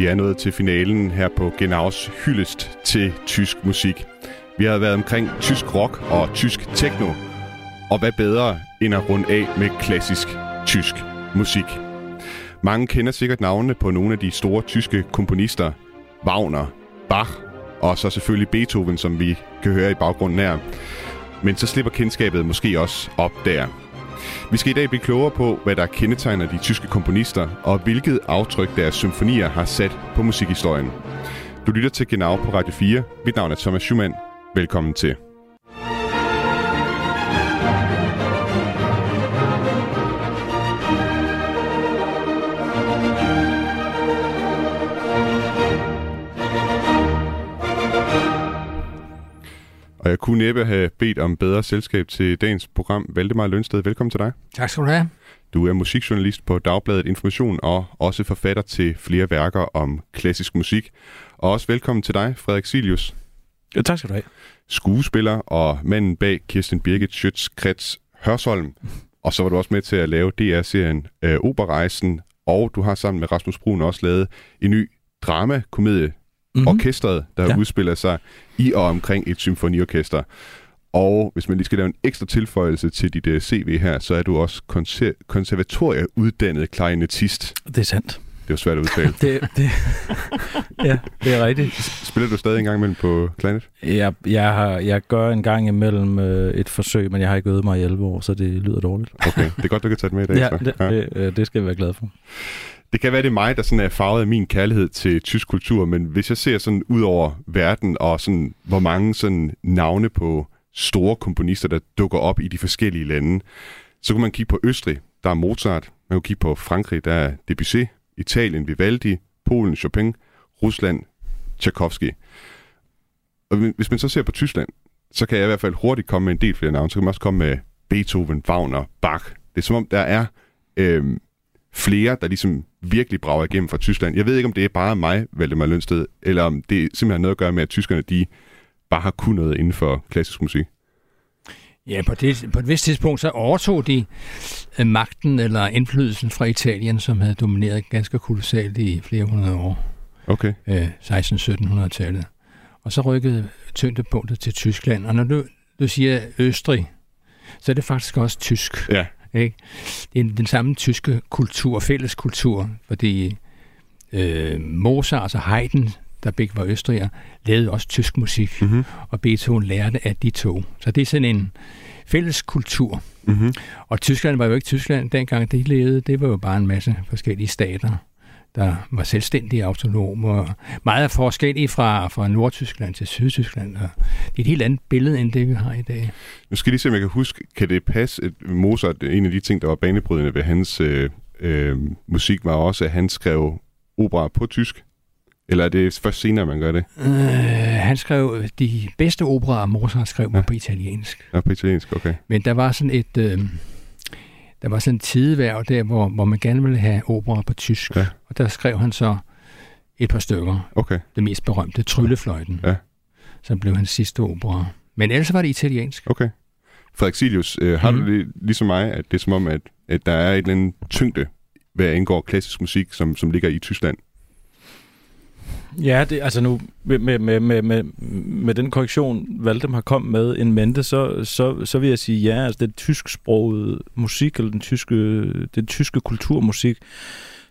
Vi er nået til finalen her på Genaus hyldest til tysk musik. Vi har været omkring tysk rock og tysk techno. Og hvad bedre end at runde af med klassisk tysk musik. Mange kender sikkert navnene på nogle af de store tyske komponister. Wagner, Bach og så selvfølgelig Beethoven, som vi kan høre i baggrunden her. Men så slipper kendskabet måske også op der. Vi skal i dag blive klogere på, hvad der kendetegner de tyske komponister, og hvilket aftryk deres symfonier har sat på musikhistorien. Du lytter til Genau på Radio 4. Mit navn er Thomas Schumann. Velkommen til. Og jeg kunne næppe have bedt om bedre selskab til dagens program. Valdemar Lønsted, velkommen til dig. Tak skal du have. Du er musikjournalist på Dagbladet Information og også forfatter til flere værker om klassisk musik. Og også velkommen til dig, Frederik Silius. Ja, tak skal du have. Skuespiller og manden bag Kirsten Birgit Schiøtz Kretz Hørsholm. Og så var du også med til at lave DR-serien Operarejsen. Og du har sammen med Rasmus Bruun også lavet en ny dramakomedie, orkestret, der udspiller sig i og omkring et symfoniorkester. Og hvis man lige skal lave en ekstra tilføjelse til dit CV her, så er du også konservatorieuddannet klarinettist. Det er sandt. Det er svært at udtale. Ja, det er rigtigt. Spiller du stadig en gang imellem på klarinet? Jeg gør en gang imellem et forsøg, men jeg har ikke øvet mig i 11 år, så det lyder dårligt. Okay, det er godt, du kan tage det med i dag. Det skal jeg være glad for. Det kan være, det er mig, der sådan er farvet af min kærlighed til tysk kultur, men hvis jeg ser sådan ud over verden, og sådan, hvor mange sådan navne på store komponister, der dukker op i de forskellige lande, så kan man kigge på Østrig, der er Mozart, man kan kigge på Frankrig, der er Debussy, Italien, Vivaldi, Polen, Chopin, Rusland, Tchaikovsky. Og hvis man så ser på Tyskland, så kan jeg i hvert fald hurtigt komme med en del flere navne, så kan man også komme med Beethoven, Wagner, Bach. Det er som om, der er flere, der ligesom virkelig brager igennem fra Tyskland. Jeg ved ikke, om det er bare mig, Valdemar Lønsted, eller om det simpelthen har noget at gøre med, at tyskerne de bare har kunnet noget inden for klassisk musik. Ja, på et vist tidspunkt så overtog de magten eller indflydelsen fra Italien, som havde domineret ganske kolossalt i flere hundrede år. Okay. 1600-1700-tallet. Og så rykkede tyngdepunktet til Tyskland. Og når du siger Østrig, så er det faktisk også tysk. Ja. Ikke? Det er den samme tyske kultur, fælles kultur, fordi Mozart og Haydn, der begge var østrigere, lavede også tysk musik, og Beethoven lærte af de to. Så det er sådan en fælles kultur. Mm-hmm. Og Tyskland var jo ikke Tyskland dengang, de levede. Det var jo bare en masse forskellige stater, der var selvstændige, autonome, og meget forskellige fra Nordtyskland til Sydtyskland. Og det er et helt andet billede, end det vi har i dag. Nu skal jeg lige se, om jeg kan huske, kan det passe, at Mozart, en af de ting, der var banebrydende ved hans musik, var også, at han skrev opera på tysk? Eller er det først senere, man gør det? Han skrev de bedste operaer, Mozart skrev på italiensk. Ja, på italiensk, okay. Men der var sådan et der var sådan en tideværv der, hvor man gerne ville have opera på tysk. Ja. Og der skrev han så et par stykker. Okay. Det mest berømte, Tryllefløjten. Ja. Så blev hans sidste opera. Men ellers var det italiensk. Okay. Frederik Silius, har du det ligesom mig, at det er som om, at der er et eller andet tyngde, hvad angår klassisk musik, som ligger i Tyskland? Ja, det, altså nu med den korrektion, Valdemar har kommet med en mente, så vil jeg sige, ja, altså den tysksprogede musik, eller den tyske kulturmusik,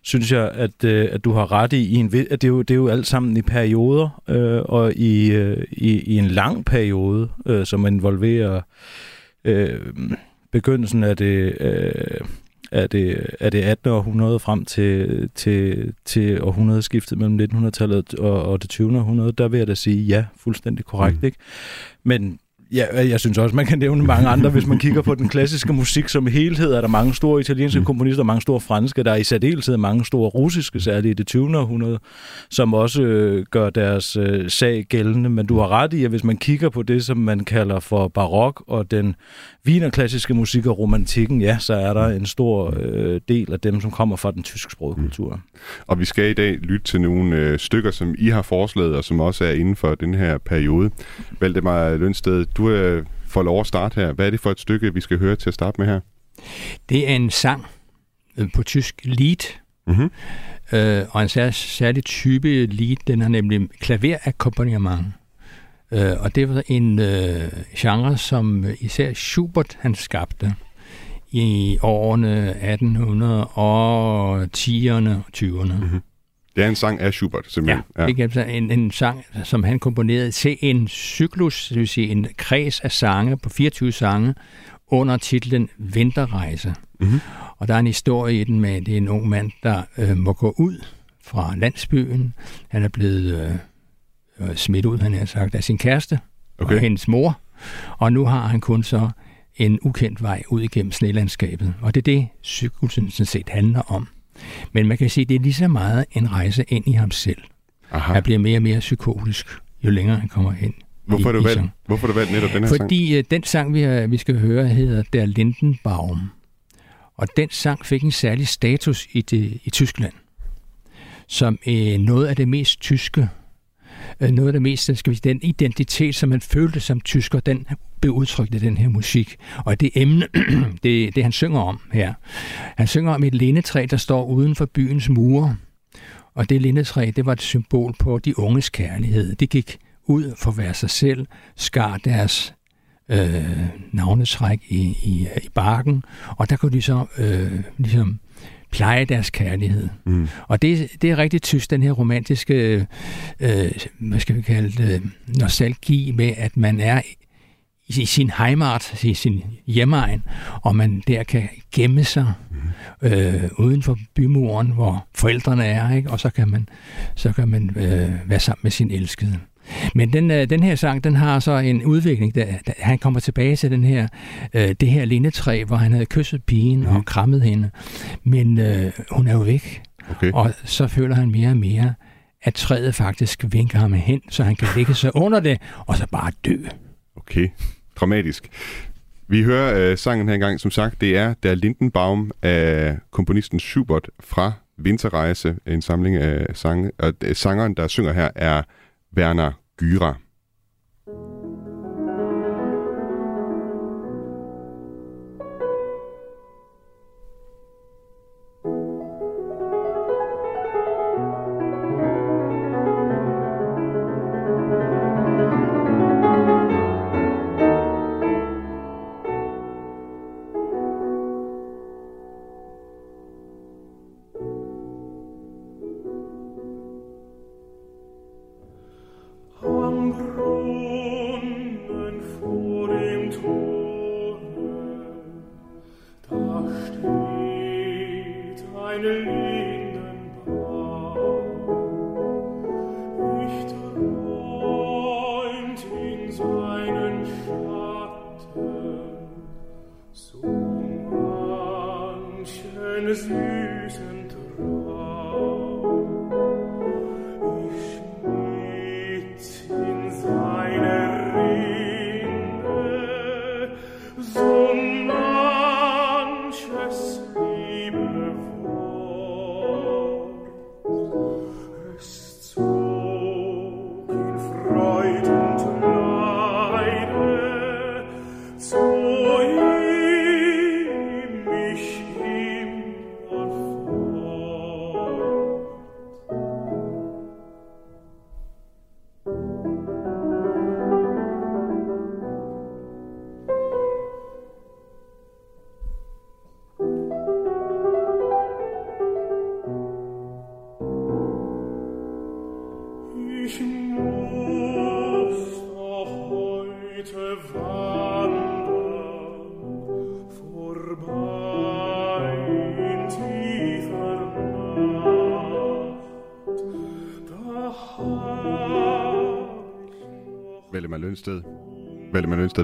synes jeg, at du har ret i, at det er jo alt sammen i perioder, og i en lang periode, som involverer begyndelsen af det... Er det 18. århundrede frem til århundredeskiftet mellem 1900-tallet og det 20. århundrede, der vil jeg da sige ja, fuldstændig korrekt, ikke? Men ja, jeg synes også, man kan nævne mange andre. Hvis man kigger på den klassiske musik som helhed, er der mange store italienske komponister, mange store franske, der er i særdeleshed mange store russiske, særligt i det 20. århundrede, som også gør deres sag gældende. Men du har ret i, at hvis man kigger på det, som man kalder for barok og den wienerklassiske musik og romantikken, ja, så er der en stor del af dem, som kommer fra den tysksprogede kultur. Og vi skal i dag lytte til nogle stykker, som I har foreslået, og som også er inden for den her periode. Valdemar Lønsted, du får lov at starte her. Hvad er det for et stykke, vi skal høre til at starte med her? Det er en sang på tysk, Lied, og en særlig type lied, den har nemlig klaverakkompagnement. Og det var en genre, som især Schubert han skabte i årene 1810'erne og 20'erne. Mm-hmm. Det er en sang af Schubert, simpelthen. Ja, det er altså en sang, som han komponerede til en cyklus, det vil sige en kreds af sange på 24 sange, under titlen Vinterrejse. Mm-hmm. Og der er en historie i den med, det er en ung mand, der må gå ud fra landsbyen. Han er blevet smidt ud, han har sagt, af sin kæreste og hendes mor. Og nu har han kun så en ukendt vej ud igennem snelandskabet. Og det er det, cyklusen sådan set handler om. Men man kan sige, at det er lige så meget en rejse ind i ham selv. Aha. Han bliver mere og mere psykotisk, jo længere han kommer hen. Hvorfor har du valgt netop den her sang? Fordi den sang, vi skal høre, hedder Der Lindenbaum. Og den sang fik en særlig status i Tyskland, som noget af det mest tyske, noget af det mest, den identitet, som man følte som tysker, den blev udtrykt af den her musik. Og det emne, det han synger om her. Han synger om et lindetræ, der står uden for byens mure. Og det lindetræ, det var et symbol på de unges kærlighed. Det gik ud for at være sig selv, skar deres navnetræk i barken, og der kunne de så ligesom pleje deres kærlighed. Mm. Og det er rigtig tysk, den her romantiske, hvad skal vi kalde det, nostalgi med, at man er i sin Heimat, i sin hjemmeegn, og man der kan gemme sig uden for bymuren, hvor forældrene er, ikke? Og så kan man være sammen med sin elskede. Men den her sang, den har så en udvikling, da han kommer tilbage til den her, det her lindetræ, hvor han havde kysset pigen og krammet hende. Men hun er jo væk, og så føler han mere og mere, at træet faktisk vinker ham hen, så han kan ligge sig under det, og så bare dø. Okay, dramatisk. Vi hører sangen her engang, som sagt, det er Der Lindenbaum af komponisten Schubert fra Vinterrejse, en samling af sange, og sangeren, der synger her, er Werner Gyrer.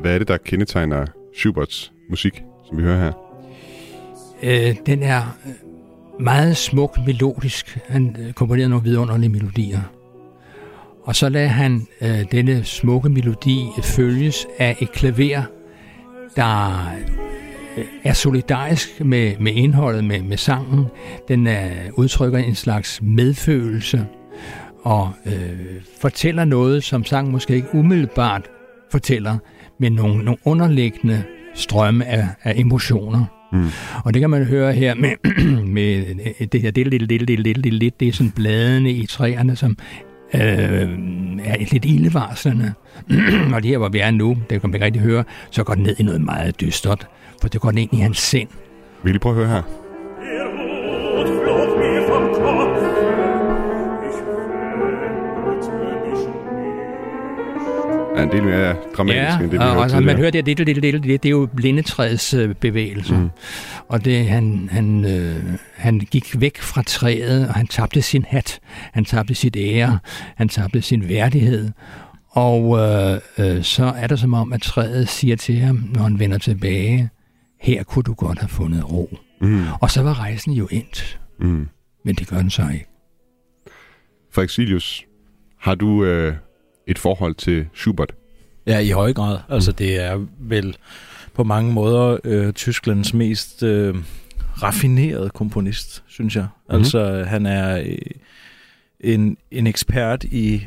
Hvad er det, der kendetegner Schuberts musik, som vi hører her? Den er meget smuk melodisk. Han komponerede nogle vidunderlige melodier. Og så lader han denne smukke melodi følges af et klaver, der er solidarisk med indholdet, med sangen. Den udtrykker en slags medfølelse og fortæller noget, som sangen måske ikke umiddelbart fortæller, men nogle underliggende strømme af emotioner. Og det kan man høre her med det her lidt, det er sådan bladene i træerne, som er lidt ildevarslende. Og det her, hvor vi er nu, det kan man ikke rigtig høre, så går det ned i noget meget dystert, for det går den ind i hans sind. Vil I prøve at høre her? Ja, en del mere dramatisk end det, vi hørte tidligere. Man hører det er jo blindetræets bevægelser. Mm. Og det, han gik væk fra træet, og han tabte sin hat, han tabte sit ære, han tabte sin værdighed. Og så er det som om, at træet siger til ham, når han vender tilbage, her kunne du godt have fundet ro. Mm. Og så var rejsen jo endt. Mm. Men det gør den så ikke. Frederik Silius, har du... et forhold til Schubert? Ja, i høj grad. Altså, det er vel på mange måder Tysklands mest raffinerede komponist, synes jeg. Altså, han er en ekspert i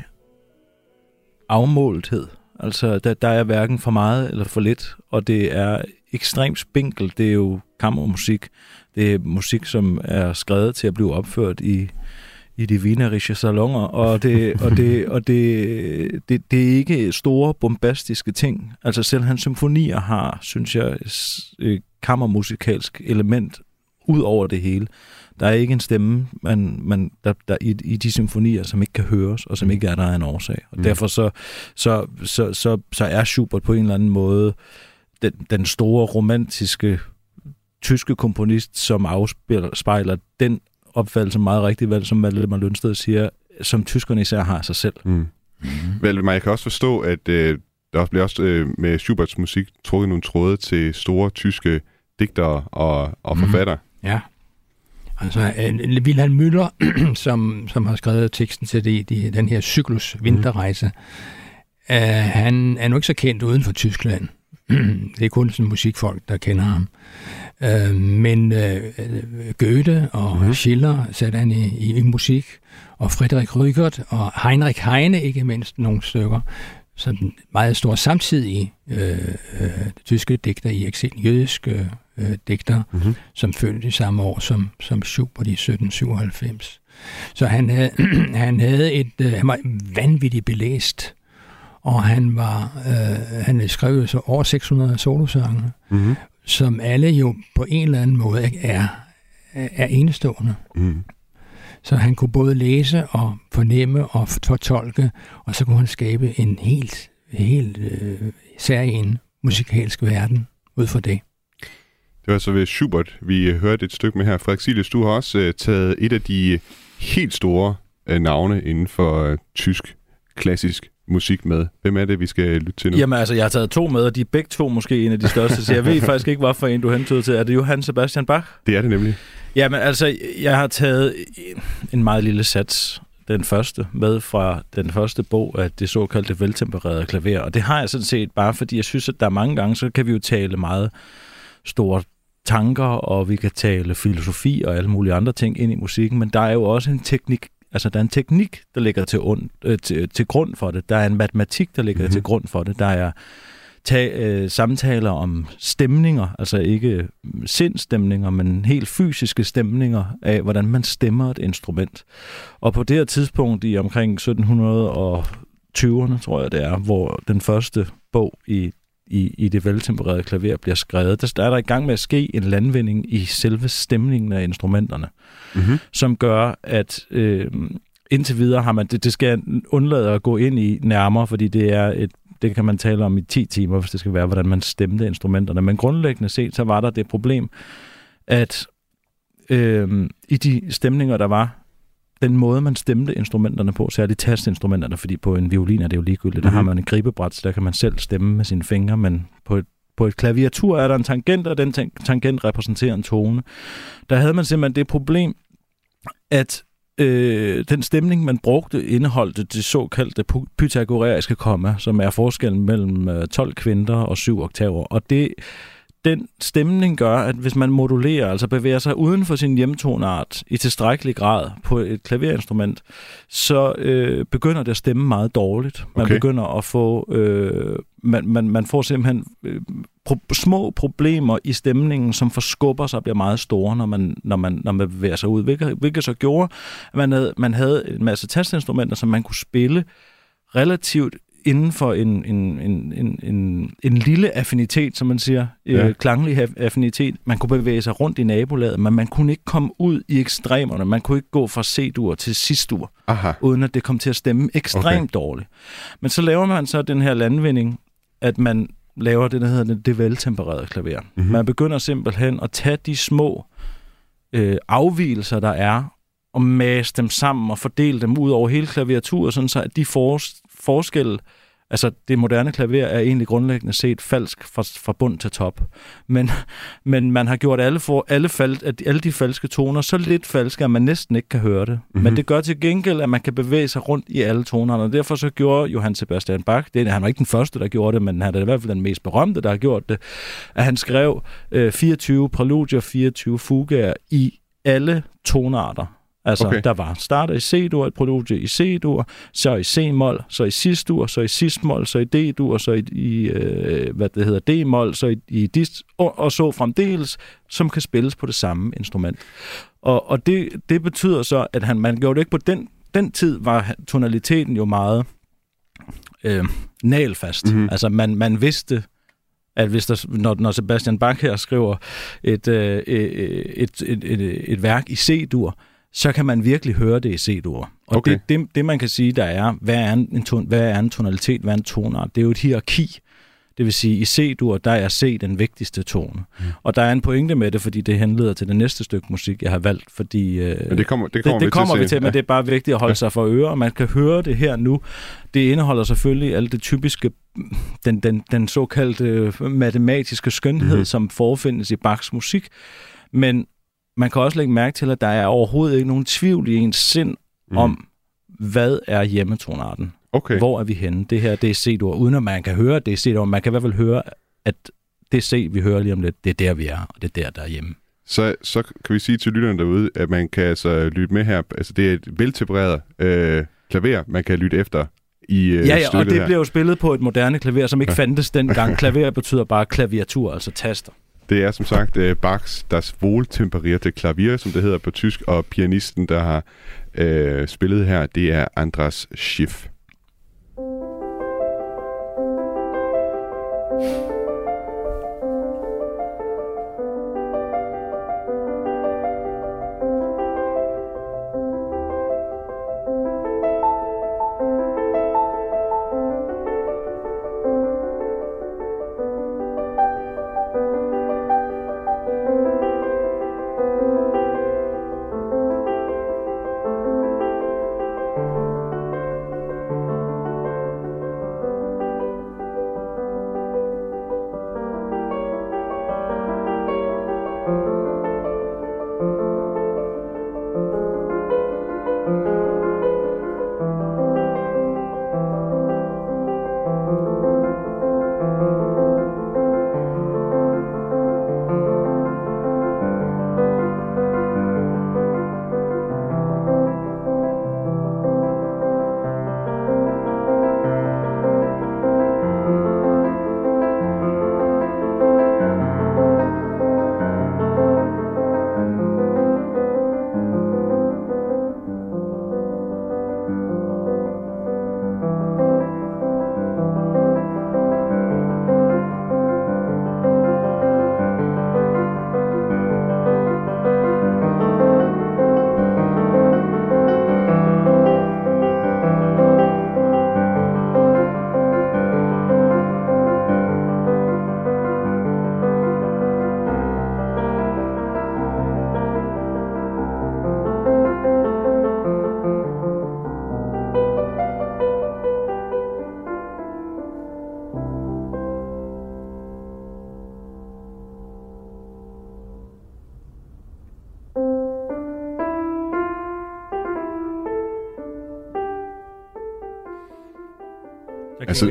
afmålthed. Altså, der er hverken for meget eller for lidt, og det er ekstremt spinkelt. Det er jo kammermusik. Det er musik, som er skrevet til at blive opført i de wienerische salonger, og det er ikke store, bombastiske ting. Altså selv hans symfonier har, synes jeg, et kammermusikalsk element ud over det hele. Der er ikke en stemme, der i de symfonier, som ikke kan høres, og som ikke er der af en årsag. Og derfor så er Schubert på en eller anden måde den store, romantiske tyske komponist, som afspejler den opfattelse meget rigtigt, som Valdemar Lønsted siger, som tyskerne især har sig selv. Valdemar, jeg kan også forstå, at der bliver også med Schuberts musik trukket nogle tråde til store tyske digtere og forfattere. Ja. Altså, Wilhelm Müller, som har skrevet teksten til den her cyklus Vinterrejse, han er nu ikke så kendt uden for Tyskland. Det er kun sådan musikfolk, der kender ham. Men Goethe og Schiller satte han i musik, og Friedrich Rückert og Heinrich Heine, ikke mindst nogle stykker, sådan meget store samtidige tyske digter i eksil, jødiske digter, som følte det samme år som Schubert i 1797. Så han var vanvittigt belæst. Og han skrev så over 600 solosange, som alle jo på en eller anden måde er enestående. Så han kunne både læse og fornemme og fortolke, og så kunne han skabe en helt særlig musikalsk verden ud fra det. Det var så ved Schubert, vi hørte et stykke med her. Frederik Silius, du har også taget et af de helt store navne inden for tysk klassisk musik med. Hvem er det, vi skal lytte til nu? Jamen altså, jeg har taget to med, og de er begge to måske en af de største, så jeg ved faktisk ikke, hvorfor en du hentyder til. Er det Johann Sebastian Bach? Det er det nemlig. Jamen altså, jeg har taget en meget lille sats, den første, med fra den første bog af det såkaldte Das wohl tempererte klavier, og det har jeg sådan set bare, fordi jeg synes, at der mange gange, så kan vi jo tale meget store tanker, og vi kan tale filosofi og alle mulige andre ting ind i musikken, men der er jo også en teknik. Altså, der er en teknik, der ligger til grund for det. Der er en matematik, der ligger til grund for det. Der er samtaler om stemninger, altså ikke sindstemninger, men helt fysiske stemninger af, hvordan man stemmer et instrument. Og på det her tidspunkt i omkring 1720'erne, tror jeg det er, hvor den første bog i det veltempererede klaver bliver skrevet, der er der i gang med at ske en landvinding i selve stemningen af instrumenterne, som gør, at indtil videre har man, det skal jeg undlade at gå ind i nærmere, fordi det kan man tale om i 10 timer, hvis det skal være, hvordan man stemte instrumenterne. Men grundlæggende set, så var der det problem, at i de stemninger, der var, den måde, man stemte instrumenterne på, særligt tastinstrumenterne, fordi på en violin er det jo ligegyldigt, der har man en gribebræt, så der kan man selv stemme med sine fingre, men på et klaviatur er der en tangent, og den tangent repræsenterer en tone. Der havde man simpelthen det problem, at den stemning, man brugte, indeholdte det såkaldte pythagoræiske komma, som er forskellen mellem 12 kvinter og 7 oktaver, og det den stemning gør, at hvis man modulerer, altså bevæger sig uden for sin hjemtoneart i tilstrækkelig grad på et klaverinstrument, så begynder det at stemme meget dårligt. Man begynder at få... Man får simpelthen små problemer i stemningen, som forskubber sig og bliver meget store, når man bevæger sig ud. Hvilket så gjorde, at man havde en masse tastinstrumenter, som man kunne spille relativt inden for en lille affinitet, som man siger, klanglig affinitet. Man kunne bevæge sig rundt i nabolaget, men man kunne ikke komme ud i ekstremerne. Man kunne ikke gå fra C-dur til C-dur, uden at det kom til at stemme ekstremt dårligt. Men så laver man så den her landvinding, at man laver det, der hedder det veltempererede klaver. Mm-hmm. Man begynder simpelthen at tage de små afvigelser, der er, og mase dem sammen og fordele dem ud over hele klaviaturet, sådan så at de forskel, altså det moderne klaver er egentlig grundlæggende set falsk fra bund til top. Men man har gjort alle de falske toner så lidt falske, at man næsten ikke kan høre det. Mm-hmm. Men det gør til gengæld, at man kan bevæge sig rundt i alle tonerne, og derfor så gjorde Johann Sebastian Bach, han var ikke den første, der gjorde det, men han er i hvert fald den mest berømte, der har gjort det, at han skrev 24 præludier, 24 fugaer i alle tonarter. Altså, der var starter i C-dur, et prolog i C-dur, så i C-mol, så i cis-dur, så i cis-mol, så i D-dur, så i D-mol, så i dist, og så fremdeles, som kan spilles på det samme instrument. Og det betyder så, at man gjorde det ikke på den tid, var tonaliteten jo meget nagelfast. Mm-hmm. Altså, man vidste, at hvis der, når Sebastian Bach her skriver et værk i C-dur, så kan man virkelig høre det i C-dur. Og det man kan sige, der er, hvad er en tonalitet, hvad er en tonart? Det er jo et hierarki. Det vil sige, i C-dur, der er C den vigtigste tone. Mm. Og der er en pointe med det, fordi det henleder til det næste stykke musik, jeg har valgt, fordi... Det kommer vi til, men det er bare vigtigt at holde sig for øre, og man kan høre det her nu. Det indeholder selvfølgelig alt det typiske, den såkaldte matematiske skønhed, som forefindes i Bachs musik, men man kan også lægge mærke til, at der er overhovedet ikke nogen tvivl i ens sind om, hvad er hjemmetonarten? Hvor er vi henne? Det her, det er C-dur, uden at man kan høre det C-dur. Man kan i hvert fald høre, at det C, vi hører lige om lidt, det er der, vi er, og det er der, der er hjemme. Så kan vi sige til lytterne derude, at man kan altså lytte med her. Altså, det er et veltempereret klaver, man kan lytte efter. Ja, og det her bliver jo spillet på et moderne klaver, som ikke fandtes dengang. Klaver betyder bare klaviatur, altså taster. Det er som sagt Bachs Das wohl temperierte Klavier, som det hedder på tysk, og pianisten, der har spillet her, det er Andras Schiff.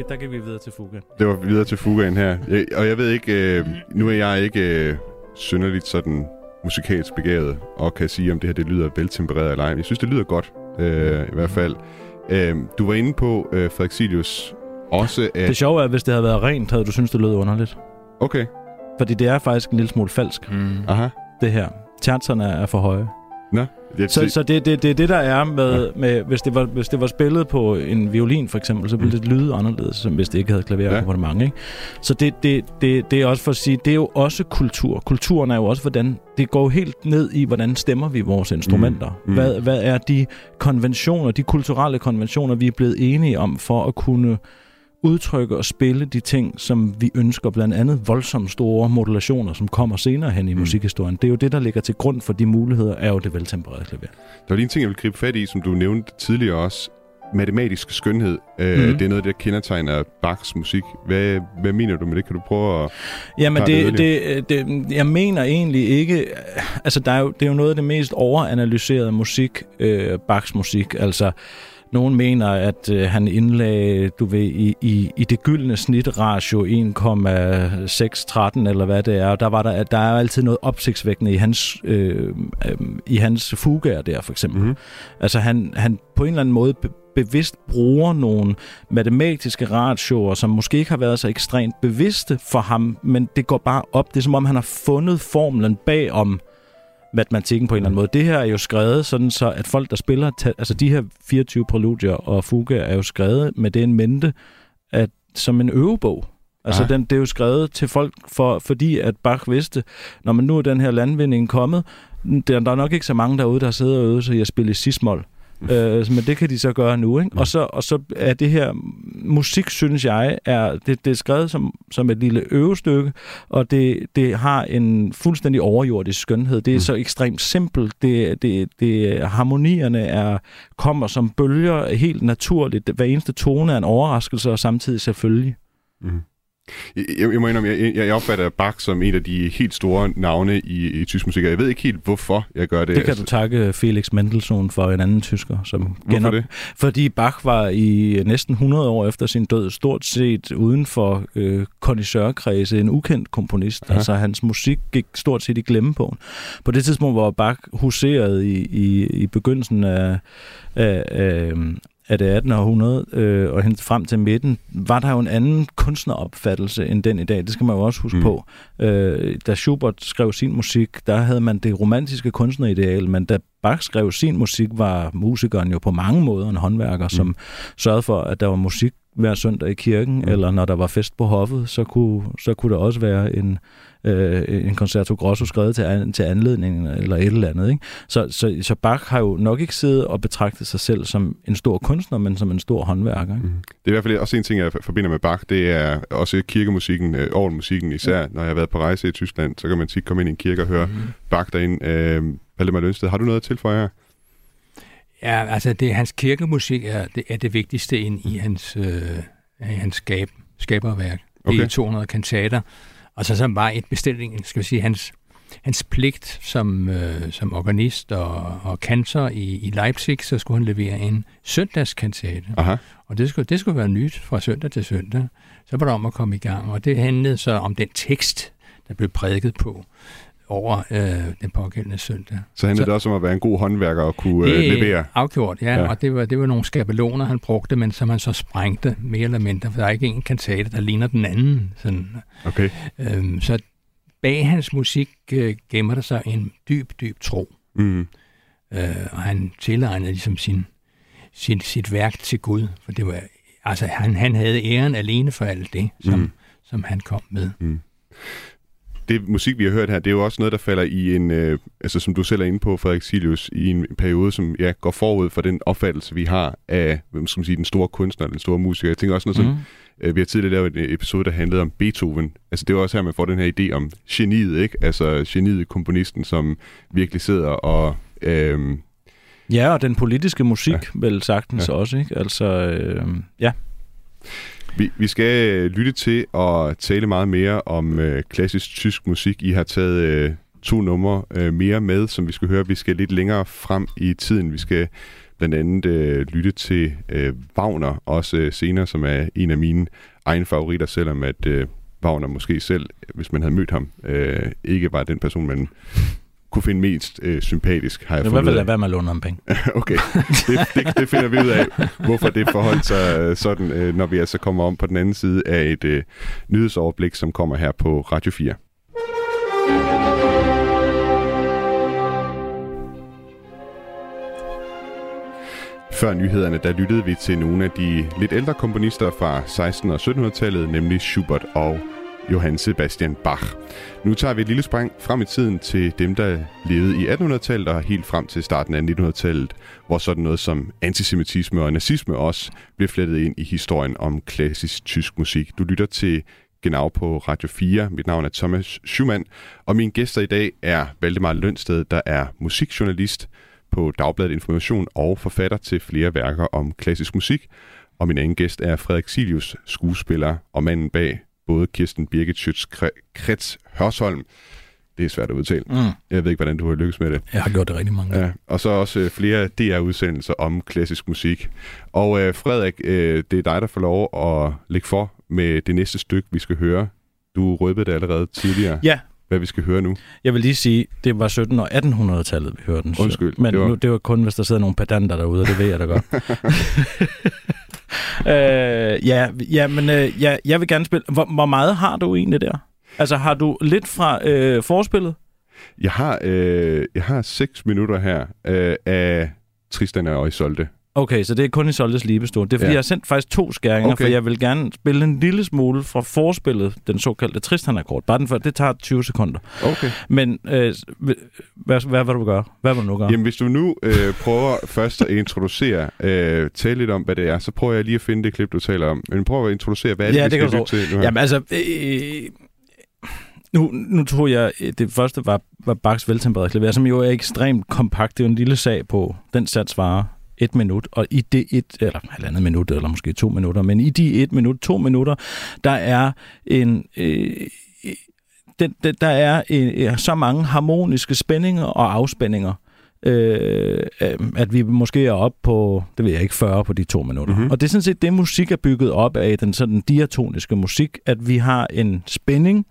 Der kan vi videre til fugaen. Det var videre til fugaen her. Og jeg ved ikke, nu er jeg ikke synderligt sådan musikalsk begavet, og kan sige, om det her det lyder veltempereret eller ej. Jeg synes, det lyder godt, i hvert fald. Du var inde på, Frederik Silius, også at... Det sjove er, at hvis det havde været rent, havde du synes det lød underligt. Okay. Fordi det er faktisk en lille smule falsk, Aha. det her. Tjernserne er for høje. Nå. Så det der er med, ja. Med hvis det var spillet på en violin for eksempel, så ville det lyde anderledes, som hvis det ikke havde klaverakkompagnement, ikke? Så det er også for at sige, det er jo også kultur. Kulturen er jo også hvordan det går helt ned i, hvordan stemmer vi vores instrumenter. Hvad er de konventioner, de kulturelle konventioner, vi er blevet enige om for at kunne udtrykke og spille de ting, som vi ønsker, blandt andet voldsomt store modulationer, som kommer senere hen i musikhistorien. Det er jo det, der ligger til grund for de muligheder, er jo det veltempererede klaver. Der var lige en ting, jeg vil gribe fat i, som du nævnte tidligere også. Matematisk skønhed. Det er noget, der kendetegner Bachs musik. Hvad mener du med det? Kan du prøve at... Jamen, jeg mener egentlig ikke... Altså, det er jo noget af det mest overanalyserede musik, Bachs musik. Altså, nogen mener, at han indlagde, i det gyldne snitratio 1,613, eller hvad det er. Der er altid noget opsigtsvækkende i hans fugaer der, for eksempel. Altså, han på en eller anden måde bevidst bruger nogle matematiske ratioer, som måske ikke har været så ekstremt bevidste for ham, men det går bare op. Det er som om, han har fundet formlen bagom matematikken på en eller anden måde. Det her er jo skrevet sådan, så at folk, der spiller... altså de her 24 præludier og fugaer er jo skrevet med det en mente, at som en øvebog. Altså det er jo skrevet til folk, fordi at Bach vidste, når man nu er den her landvinding kommet, der er nok ikke så mange derude, der sidder og øver sig i at spille i cis-mol. Men det kan de så gøre nu, ikke? Og så er det her musik, synes jeg, det er skrevet som et lille øvestykke, og det har en fuldstændig overjordisk skønhed. Det er så ekstremt simpelt. Harmonierne kommer som bølger helt naturligt. Hver eneste tone er en overraskelse, og samtidig selvfølgelig. Jeg må indrømme, jeg opfatter Bach som en af de helt store navne i tysk musik, og jeg ved ikke helt, hvorfor jeg gør det. Det kan du takke Felix Mendelssohn for, en anden tysker. Hvorfor det? Fordi Bach var i næsten 100 år efter sin død stort set uden for kondisørkredse en ukendt komponist. Aha. Altså hans musik gik stort set i glemmebogen. På det tidspunkt var Bach huseret i begyndelsen af det 18. århundrede og hen frem til midten, var der jo en anden kunstneropfattelse end den i dag. Det skal man jo også huske på. Da Schubert skrev sin musik, der havde man det romantiske kunstnerideal, men da Bach skrev sin musik, var musikeren jo på mange måder en håndværker, som sørgede for, at der var musik hver søndag i kirken, eller når der var fest på hoffet, så kunne der også være en concerto grosso skrevet til anledningen, eller et eller andet. Ikke? Så Bach har jo nok ikke siddet og betragtet sig selv som en stor kunstner, men som en stor håndværker. Ikke? Det er i hvert fald også en ting, jeg forbinder med Bach, det er også kirkemusikken, orgelmusikken især. Når jeg har været på rejse i Tyskland, så kan man tit komme ind i en kirke og høre Bach derinde. Valdemar Lønsted, har du noget til for jer? Ja, altså hans kirkemusik er det vigtigste i hans skaberværk. Okay. Det er 200 kantater, og så var et bestilling, skal vi sige, hans pligt som organist og kantor i Leipzig, så skulle han levere en søndagskantate. Aha. Og det skulle være nyt fra søndag til søndag. Så var der om at komme i gang, og det handlede så om den tekst, der blev prædiket på over den pågældende søndag. Så handlede det også om at være en god håndværker og kunne levere? Afgjort, ja. Og det var nogle skabeloner, han brugte, men som han så sprængte mere eller mindre, for der er ikke en kantate, der ligner den anden. Sådan. Okay. Så bag hans musik gemmer der sig en dyb tro. Og han tilegnede ligesom sit værk til Gud, for det var, altså han havde æren alene for alt det, som han kom med. Det musik, vi har hørt her, det er jo også noget, der falder i en, altså som du selv er inde på, Frederik Silius, i en periode, som går forud for den opfattelse, vi har af, hvad skal man sige, den store kunstner, den store musiker. Jeg tænker også noget som, vi har tidligere lavet en episode, der handlede om Beethoven. Altså det er også her, man får den her idé om geniet, ikke? Altså geniet, komponisten, som virkelig sidder og... Ja, og den politiske musik, vel sagtens også, ikke? Altså, Vi skal lytte til og tale meget mere om klassisk tysk musik. I har taget 2 numre mere med, som vi skal høre. Vi skal lidt længere frem i tiden. Vi skal blandt andet lytte til Wagner, også senere, som er en af mine egne favoritter, selvom at Wagner måske selv, hvis man havde mødt ham, ikke var den person, man kunne finde mest sympatisk, har jeg fundet ud af. Nu vil jeg være med at låne om penge. Okay, det finder vi ud af, hvorfor det forholdt sig sådan, når vi altså kommer om på den anden side af et nyhedsoverblik, som kommer her på Radio 4. Før nyhederne, der lyttede vi til nogle af de lidt ældre komponister fra 1600- og 1700-tallet, nemlig Schubert og Johann Sebastian Bach. Nu tager vi et lille sprang frem i tiden til dem, der levede i 1800-tallet og helt frem til starten af 1900-tallet, hvor sådan noget som antisemitisme og nazisme også blev flettet ind i historien om klassisk tysk musik. Du lytter til Genau på Radio 4. Mit navn er Thomas Schumann, og mine gæster i dag er Valdemar Lønsted, der er musikjournalist på Dagbladet Information og forfatter til flere værker om klassisk musik. Og min anden gæst er Frederik Silius, skuespiller og manden bag både Kirsten Birgit Schiøtz Kretz Hørsholm. Det er svært at udtale. Mm. Jeg ved ikke, hvordan du har lykkes med det. Jeg har gjort det rigtig mange. Ja, og så også flere DR-udsendelser om klassisk musik. Og Frederik, det er dig, der får lov at lægge for med det næste stykke, vi skal høre. Du røbede det allerede tidligere. Ja. Hvad vi skal høre nu. Jeg vil lige sige, det var 1700- og 1800-tallet, vi hørte den. Undskyld. Men det var... Nu, det var kun, hvis der sidder nogle pedanter derude, og det ved jeg da godt. Jeg vil gerne spille. Hvor meget har du egentlig der? Altså, har du lidt fra forspillet? Jeg har 6 minutter her af Tristan og Isolde. Okay, så det er kun Isoldes libestol. Det er, fordi jeg har sendt faktisk 2 skæringer, okay. For jeg vil gerne spille en lille smule fra forspillet, den såkaldte Tristan-akkord. Bare den før, det tager 20 sekunder. Okay. Men hvad vil du gøre? Hvad vil du nu gøre? Jamen, hvis du nu prøver først at introducere, tale lidt om, hvad det er, så prøver jeg lige at finde det klip, du taler om. Men prøv at introducere, hvad det er, vi skal lytte til nu her. Jamen, altså... Nu tog jeg, det første var Bachs veltemperede klavier, som jo er ekstremt kompakt. Det er en lille sag på, den sats varer 1 minut, og i det eller halvandet minut, eller måske 2 minutter, men i de 1 minut, 2 minutter, der er en... der er så mange harmoniske spændinger og afspændinger, at vi måske er oppe på, det ved jeg ikke, 40 på de 2 minutter. Mm-hmm. Og det er sådan set det, musik er bygget op af, den sådan diatoniske musik, at vi har en spænding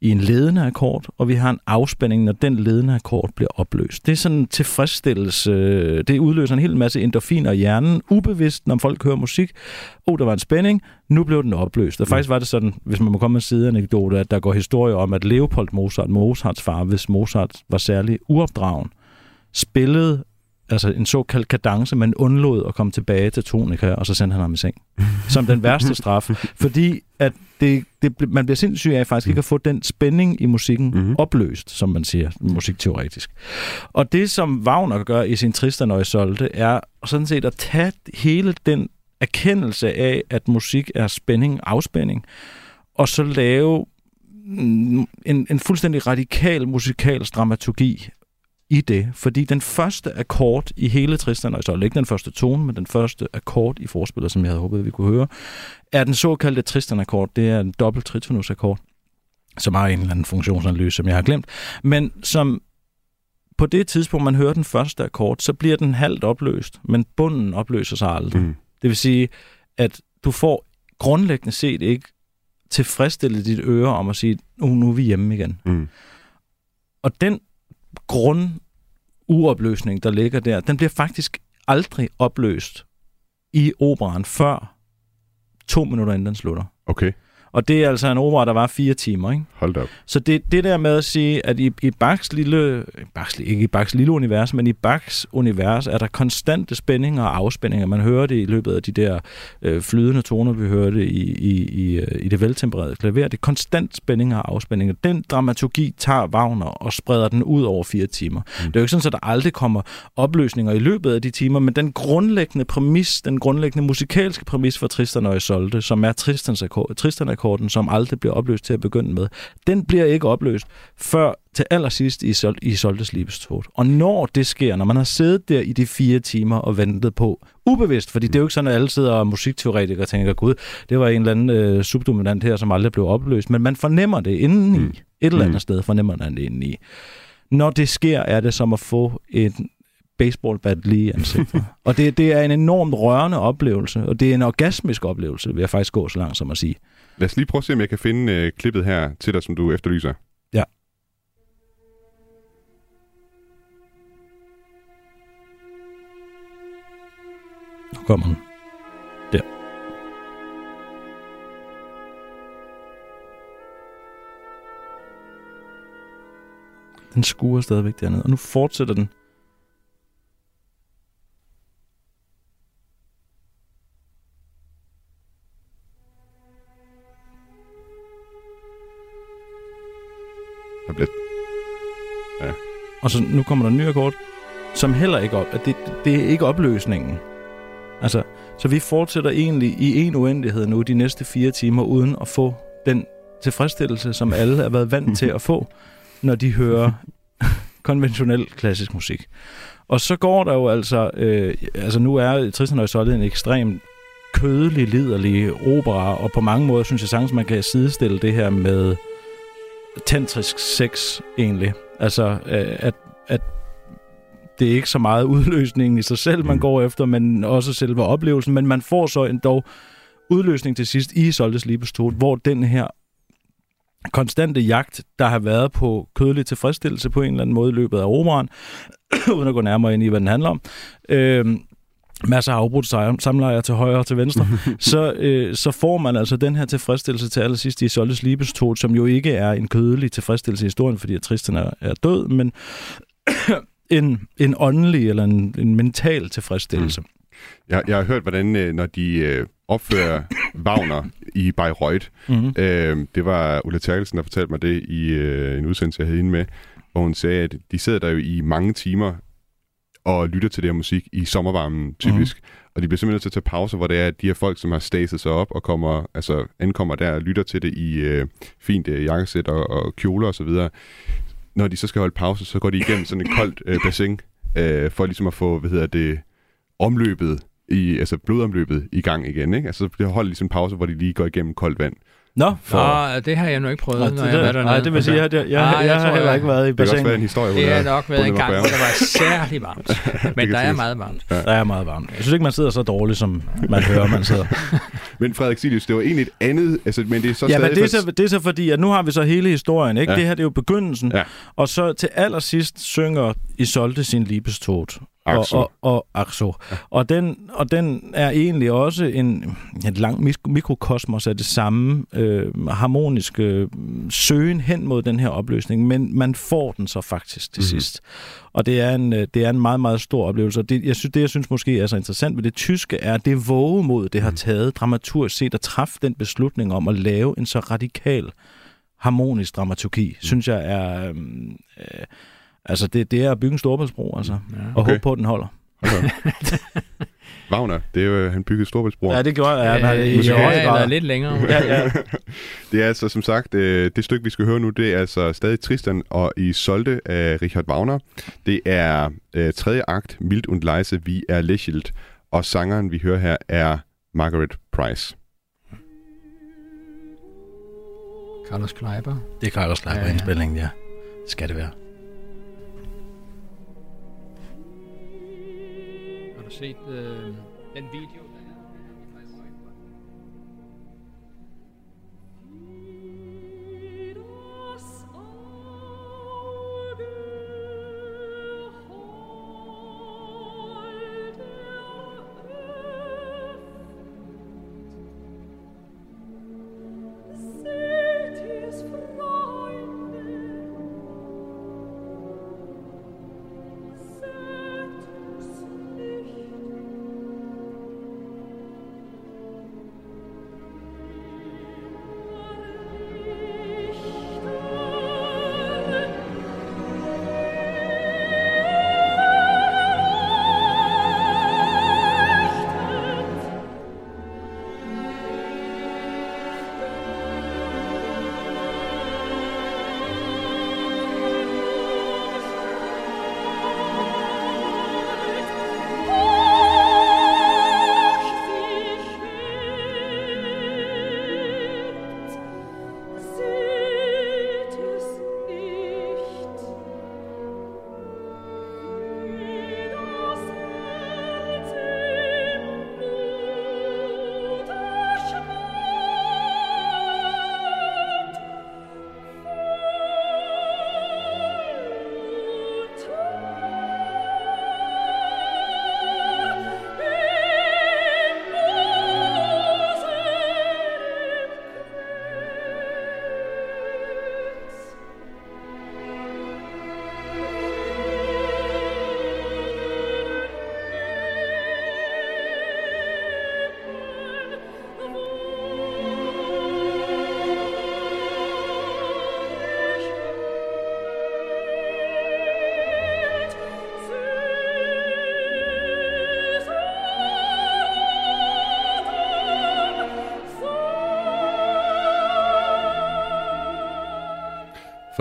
i en ledende akkord, og vi har en afspænding, når den ledende akkord bliver opløst. Det er sådan en tilfredsstillelse. Det udløser en hel masse endorfiner i hjernen, ubevidst, når folk hører musik. Der var en spænding, nu blev den opløst. Og faktisk var det sådan, hvis man må komme med en sideanekdote, at der går historier om, at Leopold Mozart, Mozarts far, hvis Mozart var særlig uopdragen, spillede altså en såkaldt kadence, men undlod at komme tilbage til tonika, og så sendte han ham i seng. Som den værste straf. Fordi at man bliver sindssyg af faktisk ikke at få den spænding i musikken opløst, som man siger, musikteoretisk. Og det, som Wagner gør i sin Tristan og Isolde, er sådan set at tage hele den erkendelse af, at musik er spænding, afspænding, og så lave en fuldstændig radikal musikalsk dramaturgi i det, fordi den første akkord i hele Tristan og Isolde, ikke den første tone, men den første akkord i forspillet, som jeg havde håbet, vi kunne høre, er den såkaldte Tristan-akkord. Det er en dobbelt tritonus-akkord, som har en eller anden funktionsanalyse, som jeg har glemt, men som på det tidspunkt, man hører den første akkord, så bliver den halvt opløst, men bunden opløser sig aldrig. Mm. Det vil sige, at du får grundlæggende set ikke tilfredsstillet dit øre om at sige, nu er vi hjemme igen. Mm. Og den grunduopløsning, der ligger der, den bliver faktisk aldrig opløst i operaen før 2 minutter, inden den slutter. Okay. Og det er altså en opera, der var 4 timer, ikke? Hold da op. Så det der med at sige, at i Bachs lille... ikke i Bachs lille univers, men i Bachs univers er der konstante spændinger og afspændinger. Man hører det i løbet af de der flydende toner, vi hørte i det veltemperede klaver. Det er konstant spændinger og afspændinger. Den dramaturgi tager Wagner og spreder den ud over 4 timer. Mm. Det er jo ikke sådan, at der aldrig kommer opløsninger i løbet af de timer, men den grundlæggende præmis, den grundlæggende musikalske præmis for Tristan og Isolde, som er Tristan-akkord, som aldrig bliver opløst til at begynde med, den bliver ikke opløst før til allersidst i Isoldes libestod. Og når det sker, når man har siddet der i de 4 timer og ventet på, ubevidst, fordi det er jo ikke sådan, at alle sidder og musikteoretikere tænker, gud, det var en eller anden subdominant her, som aldrig blev opløst, men man fornemmer det indeni. Mm. Et eller andet sted fornemmer man det indeni. Når det sker, er det som at få en baseballbat lige i ansigtet. Og det er en enormt rørende oplevelse, og det er en orgasmisk oplevelse, vil jeg faktisk gå så langt som at sige. Lad os lige prøve at se, om jeg kan finde klippet her til dig, som du efterlyser. Ja. Nu kommer den. Der. Den skuer stadigvæk dernede, og nu fortsætter den. Ja. Og så nu kommer der en ny akkord, som heller ikke op. Det er ikke opløsningen. Altså, så vi fortsætter egentlig i en uendelighed nu de næste 4 timer, uden at få den tilfredsstillelse, som alle har været vant til at få, når de hører konventionel klassisk musik. Og så går der jo altså... nu er Tristan og Isolde en ekstrem kødelig, liderlig opera, og på mange måder synes jeg sagtens, man kan sidestille det her med... tantrisk sex, egentlig. Altså, at det er ikke så meget udløsningen i sig selv, man går efter, men også selve oplevelsen. Men man får så endda udløsning til sidst i Isoldes Liebestod, hvor den her konstante jagt, der har været på kødelig tilfredsstillelse på en eller anden måde i løbet af operaen, uden at gå nærmere ind i, hvad den handler om, masser af afbrudt samlejer til højre og til venstre, så får man altså den her tilfredsstillelse til allersidst i Isoldes Liebestod, som jo ikke er en kødelig tilfredsstillelse i historien, fordi Tristan er død, men en åndelig eller en mental tilfredsstillelse. Mm. Jeg har hørt, hvordan når de opfører Wagner i Bayreuth, det var Ulla Terkelsen, der fortalte mig det i en udsendelse, jeg havde inde med, hvor hun sagde, at de sidder der jo i mange timer og lytter til det her musik i sommervarmen, typisk. Mm. Og de bliver simpelthen nødt til at tage pauser, hvor det er, at de her folk, som har staset sig op og ankommer der og lytter til det i fint jakkesæt og kjoler osv. Når de så skal holde pause, så går de igennem sådan et koldt bassin, for ligesom at få, blodomløbet i gang igen, ikke? Altså, det holder ligesom en pause, hvor de lige går igennem koldt vand. Det har jeg nu ikke prøvet, når jeg var dernede. Nej, det vil sige, at jeg har heller ikke været i bassinet. Det har også været en historie. Det har nok været en gang, hvor der var særlig varmt. Men der er meget varmt. Ja. Der er meget varmt. Jeg synes ikke, man sidder så dårligt, som man hører, man sidder. Men Frederik Silius, det var egentlig et andet... Altså, men det er så det er så fordi, at nu har vi så hele historien, ikke? Ja. Det her, det er jo begyndelsen. Ja. Og så til allersidst synger Isolde sin Liebestod. Og Axo. Ja. Og den er egentlig også et langt mikrokosmos af det samme harmoniske søgen hen mod den her opløsning, men man får den så faktisk til sidst. Og det er en meget, meget stor oplevelse. Og jeg synes måske er så interessant ved det tyske, er det vovemod, det har taget dramaturgisk set at træffe den beslutning om at lave en så radikal harmonisk dramaturgi, synes jeg er... Altså, det er at bygge en Storebæltsbro, altså. Ja. Okay. Og håbe på, at den holder. Okay. Wagner, det er jo, han byggede Storebæltsbro. Ja, det gjorde han. Han er lidt længere. Ja. Det er altså, som sagt, det stykke, vi skal høre nu, det er altså stadig Tristan og Isolde af Richard Wagner. Det er 3. akt, Mild und leise, wie er lächelt. Og sangeren, vi hører her, er Margaret Price. Carlos Kleiber. Det er Carlos Kleiber indspillingen, ja. Skal det være. Set den video, der er.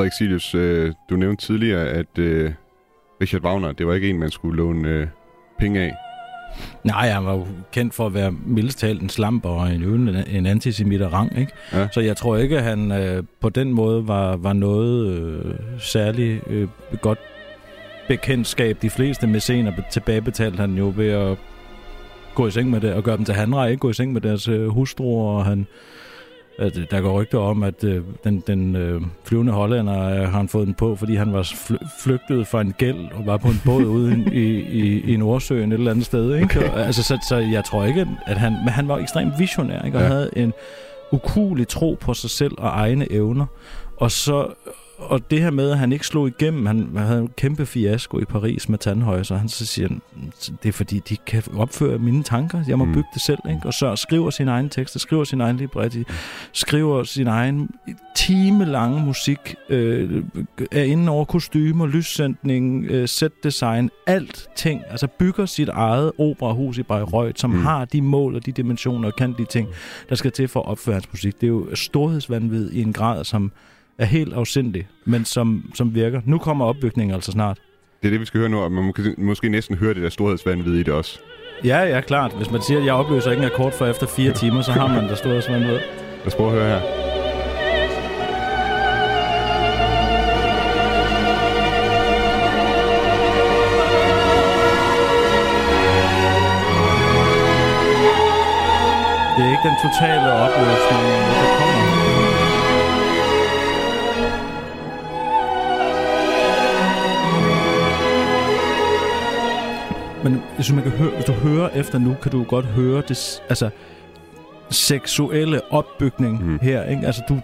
Frederik Silius, du nævnte tidligere, at Richard Wagner, det var ikke en, man skulle låne penge af. Nej, han var jo kendt for at være mildest talt en slamper og en antisemit af rang, ikke? Ja. Så jeg tror ikke, at han på den måde var noget særlig godt bekendtskab. De fleste mæscener tilbagebetalte han jo ved at gå i seng med det, og gøre dem til handler, ikke? Gå i seng med deres hustruer, og han... Der går rygter om, at den flyvende hollænder har han fået den på, fordi han var flygtet fra en gæld og var på en båd ude i Nordsøen et eller andet sted. Ikke? Okay. Og, altså, så jeg tror ikke, at han... Men han var ekstremt visionær, ikke? Og havde en ukuelig tro på sig selv og egne evner. Og det her med, at han ikke slog igennem, han havde en kæmpe fiasko i Paris med Tannhäuser, og han så siger, det er fordi, de kan opføre mine tanker, jeg må bygge det selv, ikke? Og så skriver sin egen tekster, skriver sin egen libretti, skriver sin egen timelange musik, er inde over kostymer, lyssætning, setdesign, alting, altså bygger sit eget operahus i Bayreuth, som har de mål og de dimensioner og kan de ting, der skal til for at opføre hans musik. Det er jo storhedsvanvid i en grad, som er helt afsindig, men som virker. Nu kommer opbygningen altså snart. Det er det, vi skal høre nu, og man måske næsten høre det der storhedsvanvid i det også. Ja, klart. Hvis man siger, at jeg opløser ikke en akkord for efter 4 timer, så har man der storhedsvanvid. Lad os prøve at høre her. Det er ikke den totale opløsning, der kommer. Men hvis man kan høre, hvis du hører efter nu, kan du godt høre det, altså seksuelle opbygning her, ikke? Altså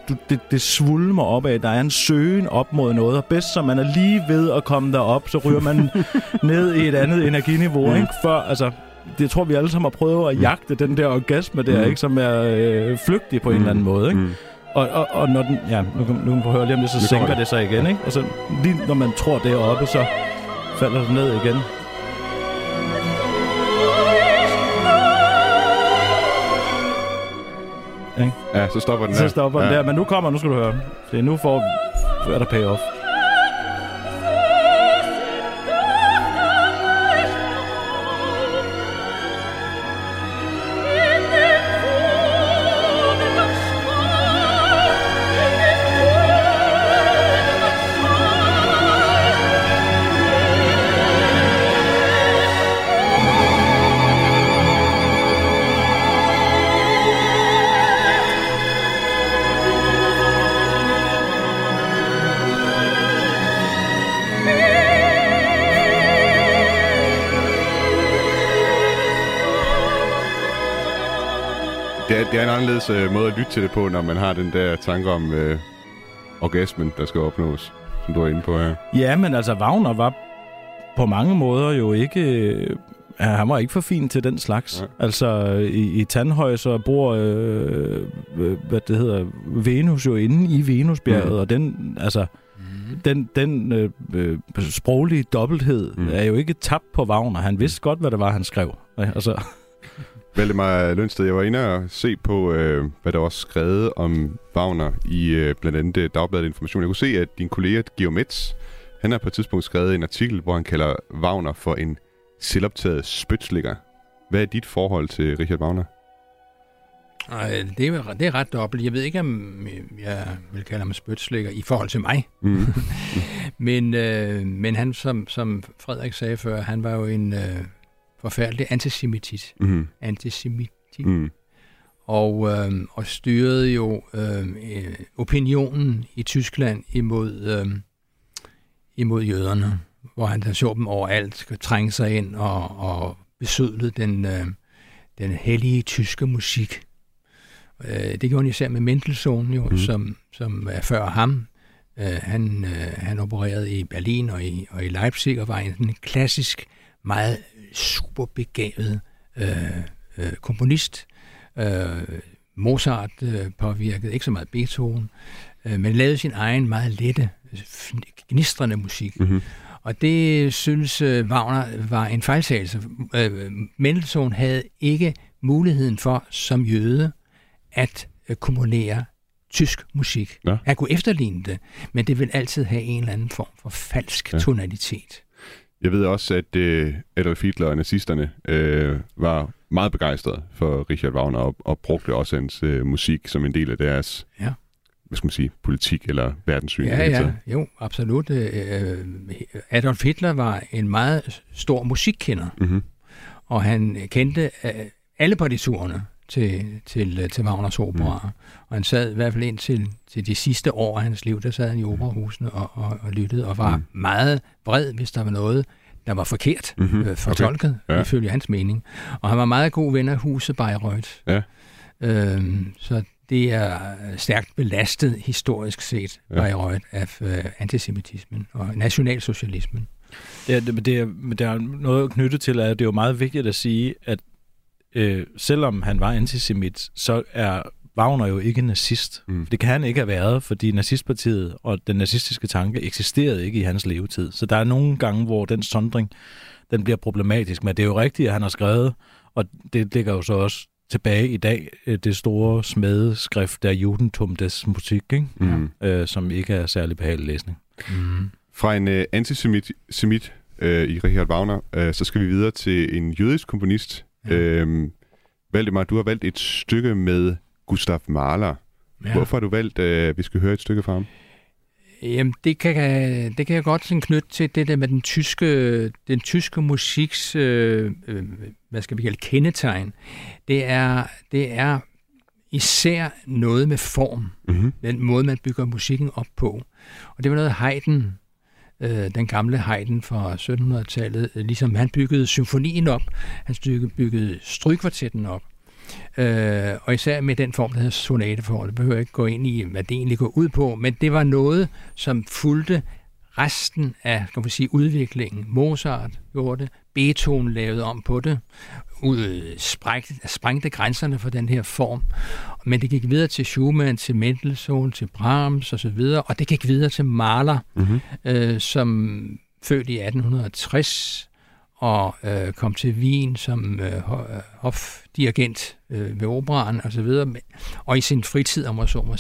det svulmer op af, der er en søgen op mod noget, og bedst som man er lige ved at komme derop, så ryger man ned i et andet energiniveau, ikke? For altså det tror vi alle sammen har prøvet at jagte den der orgasme der, ikke, som er flygtig på en eller anden måde, ikke? Og når den, ja, nu kan høre lige om det, så sænker det sig igen, ikke? Og så lige når man tror det er oppe, så falder det ned igen. Ikke? Ja, så stopper den der. Så stopper den der, men nu skal du høre. Det er nu får vi, er der payoff. Det er en anderledes måde at lytte til det på, når man har den der tanke om orgasmen, der skal opnås, som du er inde på her. Ja, men altså Wagner var på mange måder jo ikke... han var ikke for fin til den slags. Ja. Altså i Tannhäuser bor Venus jo inde i Venusbjerget, og den altså... Den sproglige dobbelthed er jo ikke tabt på Wagner. Han vidste godt, hvad det var, han skrev. Altså... Valdemar Lønsted, jeg var inde og se på, hvad der også skrevet om Wagner i blandt andet Dagbladet Information. Jeg kunne se, at din kollega Georg Metz, han har på et tidspunkt skrevet en artikel, hvor han kalder Wagner for en selvoptaget spytslikker. Hvad er dit forhold til Richard Wagner? Det er ret dobbelt. Jeg ved ikke, om jeg vil kalde ham spytslikker i forhold til mig. Men han, som Frederik sagde før, han var jo en... forfærdelig antisemitisk. Og styrede jo opinionen i Tyskland imod jøderne, hvor han der så dem overalt, trængte sig ind og besødlede den hellige tyske musik. Det gjorde han især med Mendelssohn, jo, som er før ham. Han opererede i Berlin og i Leipzig og var en klassisk, meget superbegavet komponist. Mozart påvirkede ikke så meget Beethoven, men lavede sin egen meget lette, gnistrende musik. Og det synes Wagner var en fejltagelse. Mendelssohn havde ikke muligheden for, som jøde, at komponere tysk musik. Ja. Han kunne efterligne det, men det vil altid have en eller anden form for falsk tonalitet. Jeg ved også, at Adolf Hitler og nazisterne var meget begejstrede for Richard Wagner og brugte også hans musik som en del af deres hvad skal man sige, politik eller verdenssyn. Jo, absolut. Adolf Hitler var en meget stor musikkender, og han kendte alle partiturerne til Wagners operaer. Og han sad i hvert fald indtil de sidste år af hans liv, der sad han i operahusene og lyttede, og var meget vred, hvis der var noget, der var forkert fortolket, ifølge hans mening. Og han var meget god ven af huset Bayreuth. Ja. Så det er stærkt belastet historisk set Bayreuth af antisemitismen og nationalsocialismen. Ja, men der er noget knyttet til, at det er jo meget vigtigt at sige, at selvom han var antisemit, så er Wagner jo ikke nazist. Det kan han ikke have været, fordi nazistpartiet og den nazistiske tanke eksisterede ikke i hans levetid. Så der er nogle gange, hvor den sondring, den bliver problematisk. Men det er jo rigtigt, at han har skrevet, og det ligger jo så også tilbage i dag, det store smedeskrift der Judentum des Musik, ikke? Som ikke er særlig behagelig læsning. Fra en antisemit i Richard Wagner, så skal vi videre til en jødisk komponist. Valdemar, du har valgt et stykke med Gustav Mahler. Ja. Hvorfor har du valgt, at vi skal høre et stykke fra ham? Jamen, det kan jeg godt knytte til det der med den tyske musiks, hvad skal vi kalde, kendetegn. Det er især noget med form, den måde, man bygger musikken op på. Og det var noget Haydn, den gamle Haydn fra 1700-tallet, ligesom han byggede symfonien op, han byggede strygkvartetten op. Og især med den form, der hedder sonateforhold. Det behøver jeg ikke gå ind i, hvad det egentlig går ud på, men det var noget, som fulgte resten af, kan man sige, udviklingen. Mozart gjorde det, Beethoven lavede om på det, sprængte grænserne for den her form, men det gik videre til Schumann, til Mendelssohn, til Brahms osv., og det gik videre til Mahler, som født i 1860, og kom til Wien som hofdirigent ved operaen og så videre. Og i sin fritid,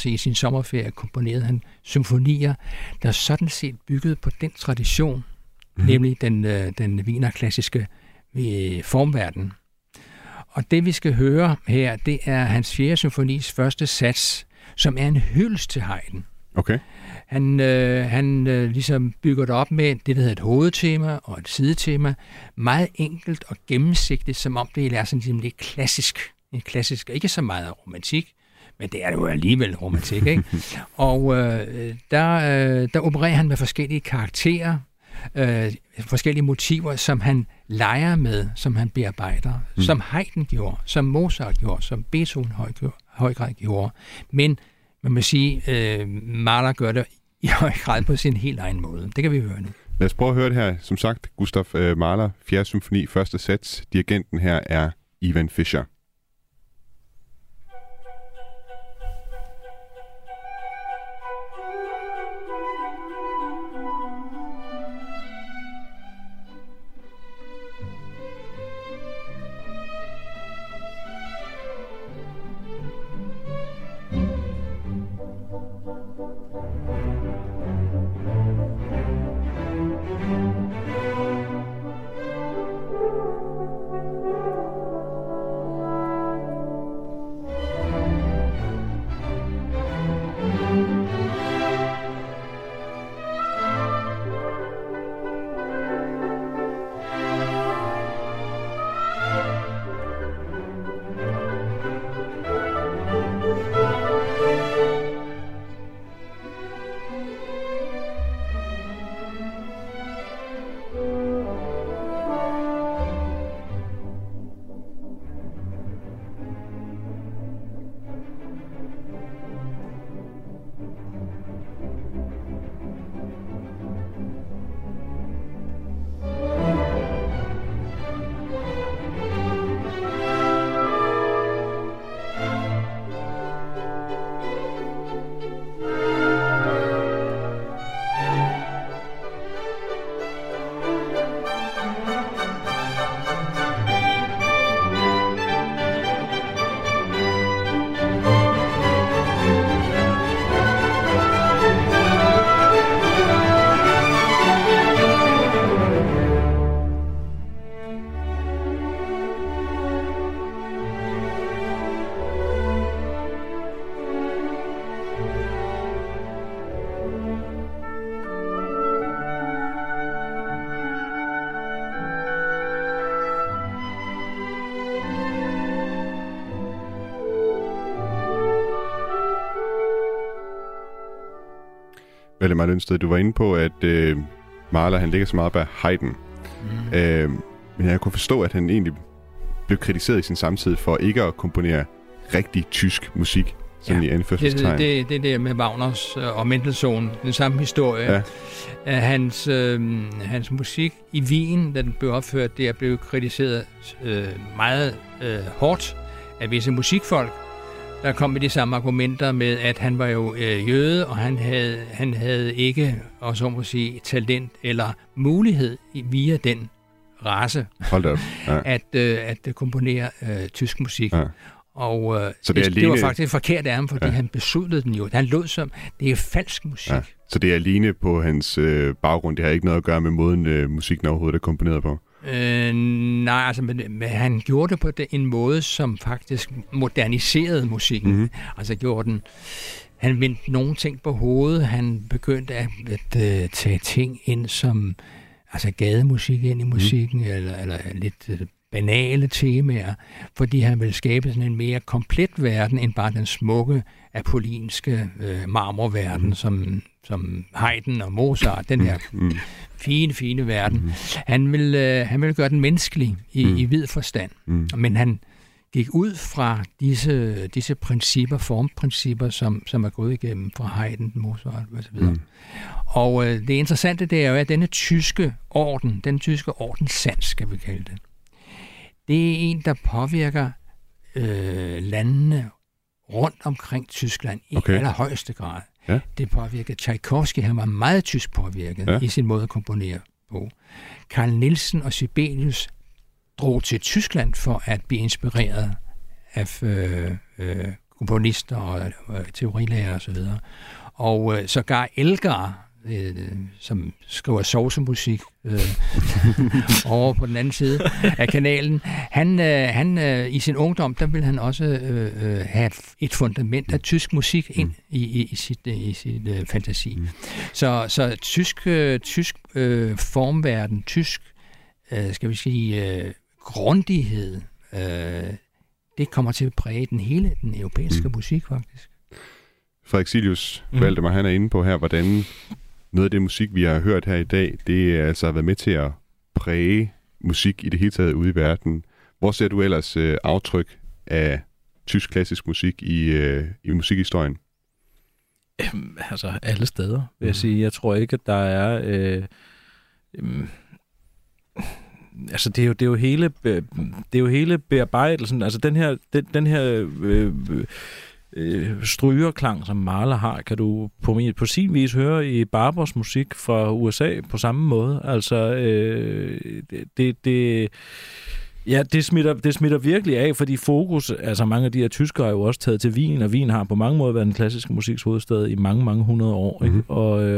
i sin sommerferie, komponerede han symfonier, der sådan set byggede på den tradition, nemlig den wienerklassiske formverden. Og det, vi skal høre her, det er hans 4. symfonis første sats, som er en hyldest til Haydn. Okay. Han ligesom bygger det op med det, der hedder et hovedtema og et sidetema. Meget enkelt og gennemsigtigt, som om det er sådan lidt klassisk. Ikke så meget romantik, men det er jo alligevel romantik, ikke? Og der opererer han med forskellige karakterer, forskellige motiver, som han leger med, som han bearbejder, som Haydn gjorde, som Mozart gjorde, som Beethoven høj grad gjorde. Men man må sige, Mahler gør det i høj grad på sin helt egen måde. Det kan vi høre nu. Lad os prøve at høre det her. Som sagt, Gustav Mahler, 4. symfoni, første sats. Dirigenten her er Ivan Fischer. Valdemar Lønsted, du var inde på, at Mahler, han ligger så meget bag Haydn. Mm. Men jeg kunne forstå, at han egentlig blev kritiseret i sin samtid for ikke at komponere rigtig tysk musik, sådan i anførselstegn. Det der med Wagners og Mendelssohn, den samme historie. Ja. Hans musik i Wien, da den blev opført, der blev kritiseret meget hårdt af visse musikfolk. Der kom med de samme argumenter med, at han var jo jøde, og han havde ikke, og så må sige, talent eller mulighed via den race, hold da op. Ja. at komponere tysk musik. Ja. Og det var faktisk forkert af ham, fordi han besudlede den jo. Han lød som, det er falsk musik. Ja. Så det er alene på hans baggrund. Det har ikke noget at gøre med måden, musikken overhovedet er komponeret på? Nej, altså, men han gjorde det på en måde, som faktisk moderniserede musikken. Mm-hmm. Altså gjorde den... Han vendte nogle ting på hovedet. Han begyndte at tage ting ind som... Altså gademusik ind i musikken, eller lidt... banale temaer, fordi han ville skabe sådan en mere komplet verden, end bare den smukke, apollinske marmorverden, som Haydn og Mozart, den her fine verden. Mm. Han ville gøre den menneskelig i vid forstand, men han gik ud fra disse principper, formprincipper, som er gået igennem fra Haydn, Mozart osv. Og det interessante, det er jo, at denne tyske ordenssans, skal vi kalde det, det er en, der påvirker landene rundt omkring Tyskland i allerhøjeste grad. Ja. Det påvirker Tchaikovsky. Han var meget tysk påvirket i sin måde at komponere på. Carl Nielsen og Sibelius drog til Tyskland for at blive inspireret af komponister og teorilærer osv. Og sågar Elgar, som skriver sovsemusik over på den anden side af kanalen. Han i sin ungdom, der ville han også have et fundament af tysk musik ind i sit fantasi. Så tysk formverden, tysk skal vi sige grundighed, det kommer til at præge hele den europæiske musik faktisk. Frederik Silius, Valdemar, han er inde på her, hvordan noget af det musik, vi har hørt her i dag, det er altså været med til at præge musik i det hele taget ude i verden. Hvor ser du ellers aftryk af tysk klassisk musik i musikhistorien? Altså alle steder, vil jeg sige. Jeg tror ikke, at der er... Altså det er jo hele bearbejdelsen. Altså den her strygerklang, som Mahler har, kan du på sin vis høre i Barbers musik fra USA på samme måde. Altså, det smitter virkelig af, fordi fokus, altså mange af de her tyskere er jo også taget til Wien, og Wien har på mange måder været den klassiske musiks hovedstad i mange, mange hundrede år, ikke?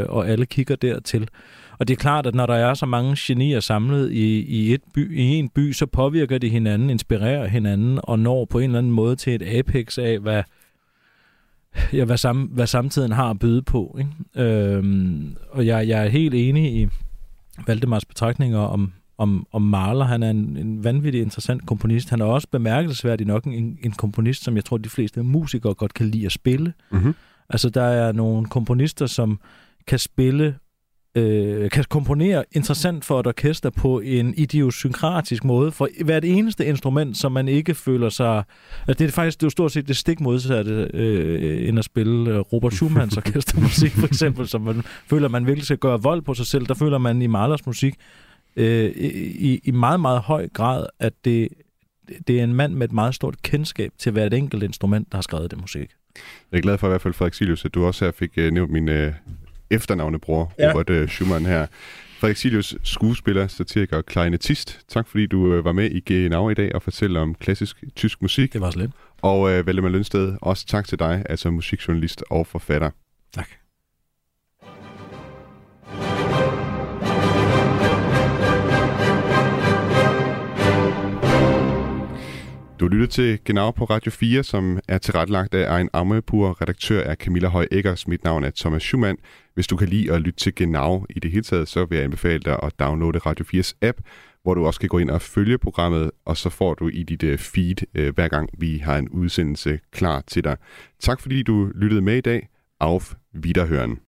Og alle kigger dertil. Og det er klart, at når der er så mange genier samlet i en by, så påvirker det hinanden, inspirerer hinanden, og når på en eller anden måde til et apex af, hvad samtiden har at byde på, ikke? Og jeg er helt enig i Valdemars betragtninger om Mahler. Han er en vanvittig interessant komponist. Han er også bemærkelsesværdig nok en komponist, som jeg tror, de fleste musikere godt kan lide at spille. Mm-hmm. Altså, der er nogle komponister, som kan spille... kan komponere interessant for et orkester på en idiosynkratisk måde for hvert eneste instrument, som man ikke føler sig... Altså, det er jo stort set det stik modsatte end at spille Robert Schumanns orkestermusik, for eksempel, som man føler, man virkelig skal gøre vold på sig selv. Der føler man i Mahlers musik i meget, meget høj grad, at det er en mand med et meget stort kendskab til hvert enkelt instrument, der har skrevet det musik. Jeg er glad for i hvert fald, Frederik Silius, at du også her fik nævnt min... efternavnebror, Robert Schumann her. Frederik Silius, skuespiller, satiriker og klarinettist. Tak fordi du var med i Genau i dag og fortæller om klassisk tysk musik. Det var så lidt. Og Valdemar Lønsted, også tak til dig, altså musikjournalist og forfatter. Tak. Du lytter til Genau på Radio 4, som er tilrettelagt af Ejn Ammepur. Redaktør er Camilla Høj Eggers. Mit navn er Thomas Schumann. Hvis du kan lide at lytte til Genau i det hele taget, så vil jeg anbefale dig at downloade Radio 4's app, hvor du også kan gå ind og følge programmet, og så får du i dit feed, hver gang vi har en udsendelse klar til dig. Tak fordi du lyttede med i dag. Auf Wiederhören.